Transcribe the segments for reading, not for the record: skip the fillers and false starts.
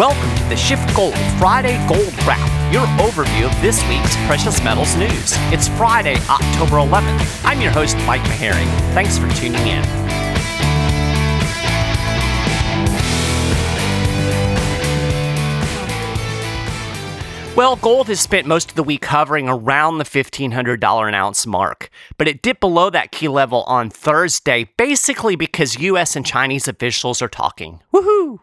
Welcome to the Shift Gold Friday Gold Wrap, your overview of this week's precious metals news. It's Friday, October 11th. I'm your host, Mike Maharing. Thanks for tuning in. Well, gold has spent most of the week hovering around the $1,500 an ounce mark, but it dipped below that key level on Thursday, basically because U.S. and Chinese officials are talking. Woohoo!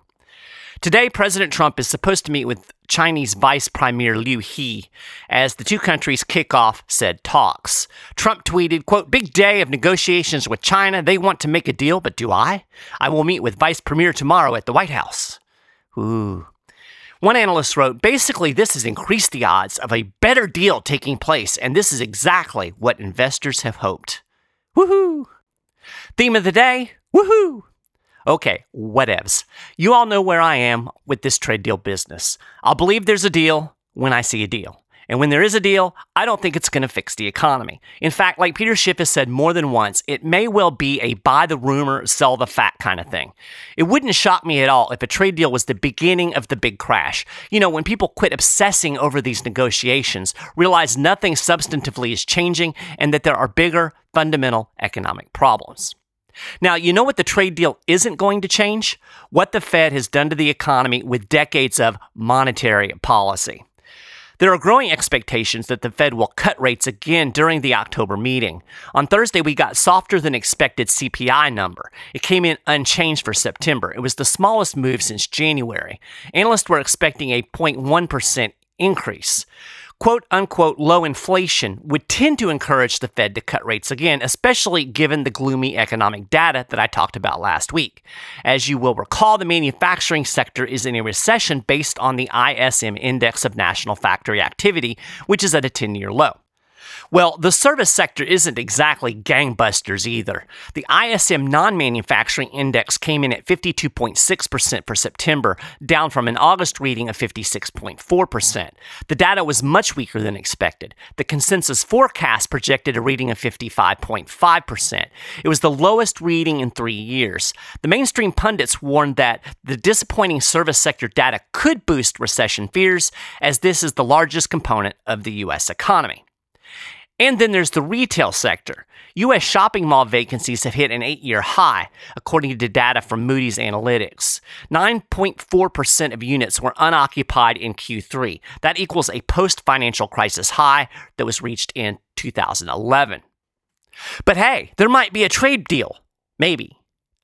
Today, President Trump is supposed to meet with Chinese Vice Premier Liu He as the two countries kick off said talks. Trump tweeted, quote, "Big day of negotiations with China. They want to make a deal, but do I? I will meet with Vice Premier tomorrow at the White House." Ooh. One analyst wrote, basically, this has increased the odds of a better deal taking place, and this is exactly what investors have hoped. Woohoo! Theme of the day, woohoo! Okay, whatevs. You all know where I am with this trade deal business. I'll believe there's a deal when I see a deal. And when there is a deal, I don't think it's going to fix the economy. In fact, like Peter Schiff has said more than once, it may well be a buy the rumor, sell the fact kind of thing. It wouldn't shock me at all if a trade deal was the beginning of the big crash. You know, when people quit obsessing over these negotiations, realize nothing substantively is changing and that there are bigger, fundamental economic problems. Now, you know what the trade deal isn't going to change? What the Fed has done to the economy with decades of monetary policy. There are growing expectations that the Fed will cut rates again during the October meeting. On Thursday, we got softer than expected CPI number. It came in unchanged for September. It was the smallest move since January. Analysts were expecting a 0.1% increase. Quote, unquote, low inflation would tend to encourage the Fed to cut rates again, especially given the gloomy economic data that I talked about last week. As you will recall, the manufacturing sector is in a recession based on the ISM Index of National Factory Activity, which is at a 10-year low. Well, the service sector isn't exactly gangbusters either. The ISM non-manufacturing index came in at 52.6% for September, down from an August reading of 56.4%. The data was much weaker than expected. The consensus forecast projected a reading of 55.5%. It was the lowest reading in 3 years. The mainstream pundits warned that the disappointing service sector data could boost recession fears, as this is the largest component of the U.S. economy. And then there's the retail sector. U.S. shopping mall vacancies have hit an 8-year high, according to data from Moody's Analytics. 9.4% of units were unoccupied in Q3. That equals a post-financial crisis high that was reached in 2011. But hey, there might be a trade deal. Maybe.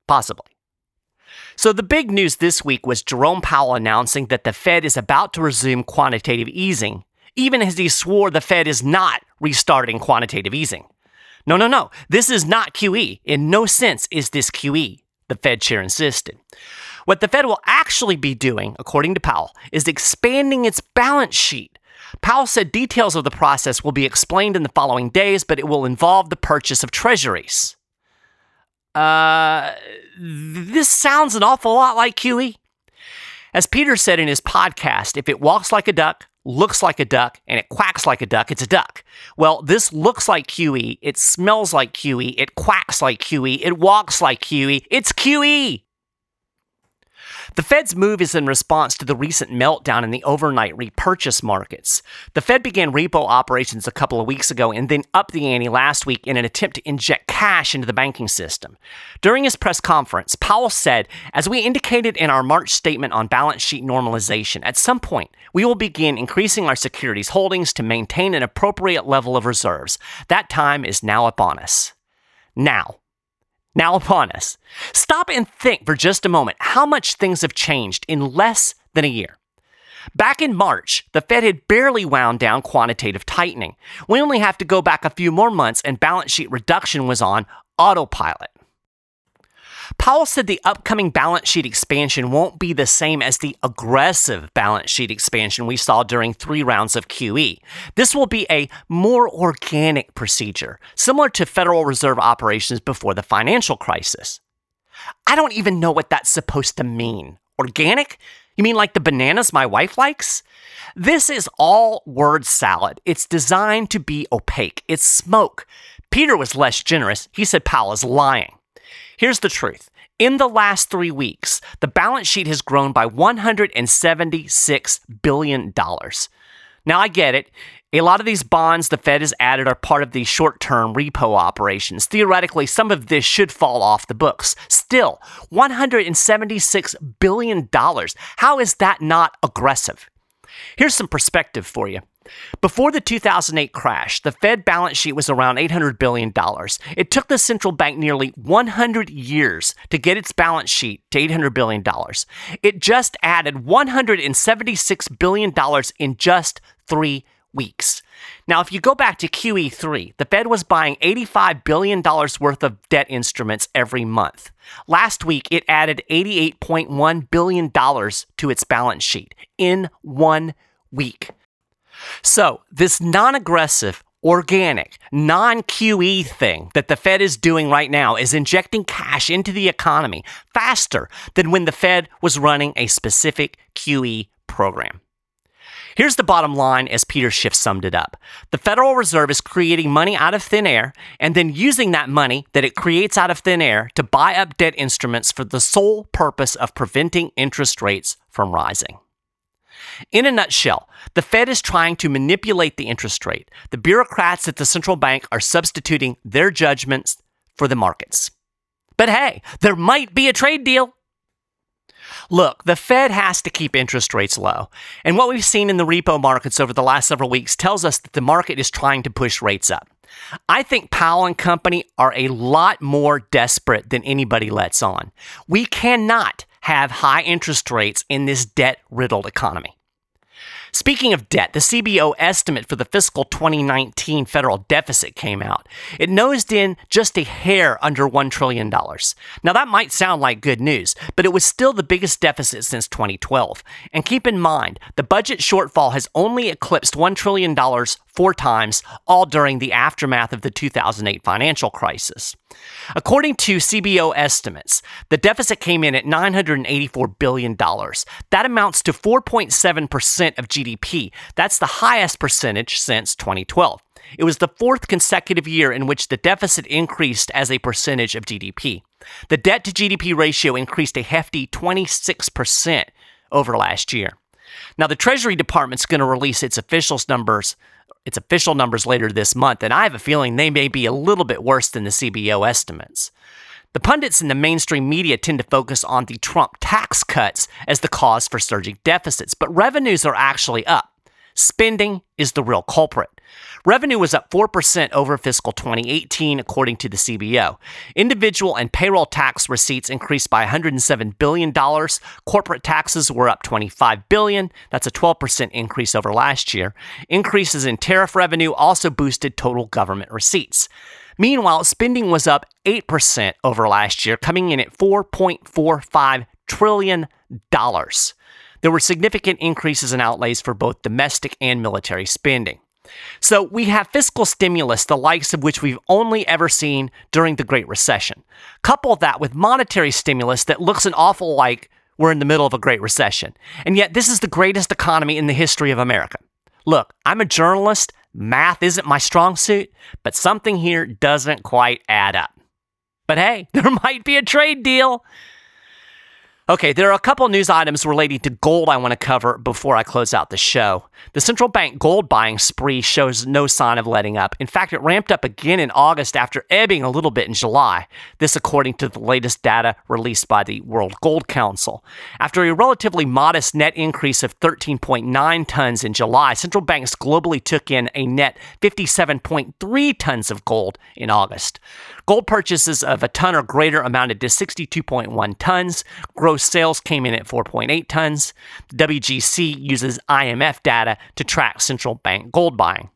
Possibly. So the big news this week was Jerome Powell announcing that the Fed is about to resume quantitative easing, even as he swore the Fed is not restarting quantitative easing. No. This is not QE. In no sense is this QE, the Fed chair insisted. What the Fed will actually be doing, according to Powell, is expanding its balance sheet. Powell said details of the process will be explained in the following days, but it will involve the purchase of treasuries. This sounds an awful lot like QE. As Peter said in his podcast, if it walks like a duck, looks like a duck, and it quacks like a duck, it's a duck. Well, this looks like QE, it smells like QE, it quacks like QE, it walks like QE, it's QE! The Fed's move is in response to the recent meltdown in the overnight repurchase markets. The Fed began repo operations a couple of weeks ago and then upped the ante last week in an attempt to inject cash into the banking system. During his press conference, Powell said, "As we indicated in our March statement on balance sheet normalization, at some point, we will begin increasing our securities holdings to maintain an appropriate level of reserves. That time is now upon us." Now upon us. Stop and think for just a moment how much things have changed in less than a year. Back in March, the Fed had barely wound down quantitative tightening. We only have to go back a few more months and balance sheet reduction was on autopilot. Powell said the upcoming balance sheet expansion won't be the same as the aggressive balance sheet expansion we saw during 3 rounds of QE. This will be a more organic procedure, similar to Federal Reserve operations before the financial crisis. I don't even know what that's supposed to mean. Organic? You mean like the bananas my wife likes? This is all word salad. It's designed to be opaque. It's smoke. Peter was less generous. He said Powell is lying. Here's the truth. In the last 3 weeks, the balance sheet has grown by $176 billion. Now, I get it. A lot of these bonds the Fed has added are part of the short-term repo operations. Theoretically, some of this should fall off the books. Still, $176 billion. How is that not aggressive? Here's some perspective for you. Before the 2008 crash, the Fed balance sheet was around $800 billion. It took the central bank nearly 100 years to get its balance sheet to $800 billion. It just added $176 billion in just 3 weeks. Now, if you go back to QE3, the Fed was buying $85 billion worth of debt instruments every month. Last week, it added $88.1 billion to its balance sheet in 1 week. So this non-aggressive, organic, non-QE thing that the Fed is doing right now is injecting cash into the economy faster than when the Fed was running a specific QE program. Here's the bottom line as Peter Schiff summed it up. The Federal Reserve is creating money out of thin air and then using that money that it creates out of thin air to buy up debt instruments for the sole purpose of preventing interest rates from rising. In a nutshell, the Fed is trying to manipulate the interest rate. The bureaucrats at the central bank are substituting their judgments for the markets. But hey, there might be a trade deal. Look, the Fed has to keep interest rates low. And what we've seen in the repo markets over the last several weeks tells us that the market is trying to push rates up. I think Powell and company are a lot more desperate than anybody lets on. We cannot have high interest rates in this debt-riddled economy. Speaking of debt, the CBO estimate for the fiscal 2019 federal deficit came out. It nosed in just a hair under $1 trillion. Now, that might sound like good news, but it was still the biggest deficit since 2012. And keep in mind, the budget shortfall has only eclipsed $1 trillion 4 times, all during the aftermath of the 2008 financial crisis. According to CBO estimates, the deficit came in at $984 billion. That amounts to 4.7% of GDP. That's the highest percentage since 2012. It was the 4th consecutive year in which the deficit increased as a percentage of GDP. The debt-to-GDP ratio increased a hefty 26% over last year. Now, the Treasury Department's going to release its official numbers later this month, and I have a feeling they may be a little bit worse than the CBO estimates. The pundits in the mainstream media tend to focus on the Trump tax cuts as the cause for surging deficits, but revenues are actually up. Spending is the real culprit. Revenue was up 4% over fiscal 2018, according to the CBO. Individual and payroll tax receipts increased by $107 billion. Corporate taxes were up $25 billion. That's a 12% increase over last year. Increases in tariff revenue also boosted total government receipts. Meanwhile, spending was up 8% over last year, coming in at $4.45 trillion. There were significant increases in outlays for both domestic and military spending. So we have fiscal stimulus, the likes of which we've only ever seen during the Great Recession. Couple that with monetary stimulus that looks an awful like we're in the middle of a Great Recession. And yet this is the greatest economy in the history of America. Look, I'm a journalist. Math isn't my strong suit, but something here doesn't quite add up. But hey, there might be a trade deal. Okay, there are a couple news items relating to gold I want to cover before I close out the show. The central bank gold buying spree shows no sign of letting up. In fact, it ramped up again in August after ebbing a little bit in July. This according to the latest data released by the World Gold Council. After a relatively modest net increase of 13.9 tons in July, central banks globally took in a net 57.3 tons of gold in August. Gold purchases of a ton or greater amounted to 62.1 tons. Gross sales came in at 4.8 tons. WGC uses IMF data to track central bank gold buying.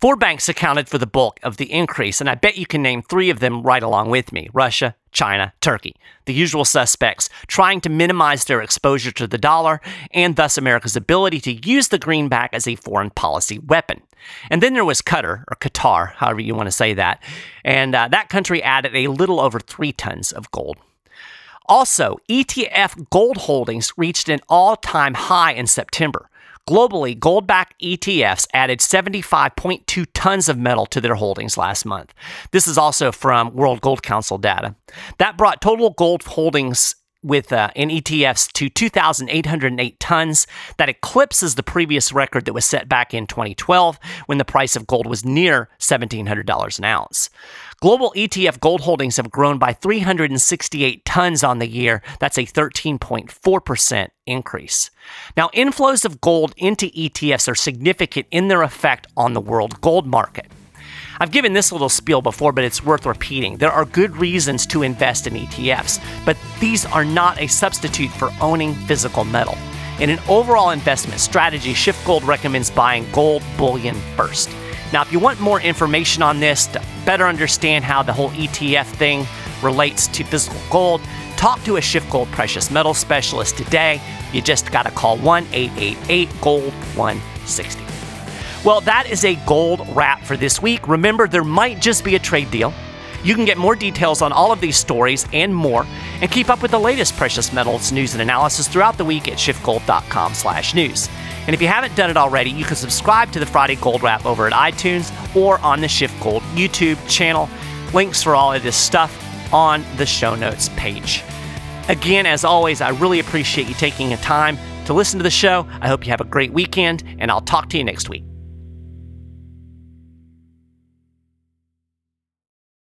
4 banks accounted for the bulk of the increase, and I bet you can name 3 of them right along with me: Russia, China, Turkey. The usual suspects trying to minimize their exposure to the dollar and thus America's ability to use the greenback as a foreign policy weapon. And then there was Qatar, however you want to say that, and that country added a little over 3 tons of gold. Also, ETF gold holdings reached an all-time high in September. Globally, gold-backed ETFs added 75.2 tons of metal to their holdings last month. This is also from World Gold Council data. That brought total gold holdings with in ETFs to 2,808 tons. That eclipses the previous record that was set back in 2012 when the price of gold was near $1,700 an ounce. Global ETF gold holdings have grown by 368 tons on the year. That's a 13.4% increase. Now, inflows of gold into ETFs are significant in their effect on the world gold market. I've given this little spiel before, but it's worth repeating. There are good reasons to invest in ETFs, but these are not a substitute for owning physical metal. In an overall investment strategy, Shift Gold recommends buying gold bullion first. Now, if you want more information on this to better understand how the whole ETF thing relates to physical gold, talk to a Shift Gold precious metal specialist today. You just got to call 1-888-GOLD-160. Well, that is a gold wrap for this week. Remember, there might just be a trade deal. You can get more details on all of these stories and more, and keep up with the latest precious metals news and analysis throughout the week at shiftgold.com/news. And if you haven't done it already, you can subscribe to the Friday Gold Wrap over at iTunes or on the Shift Gold YouTube channel. Links for all of this stuff on the show notes page. Again, as always, I really appreciate you taking the time to listen to the show. I hope you have a great weekend, and I'll talk to you next week.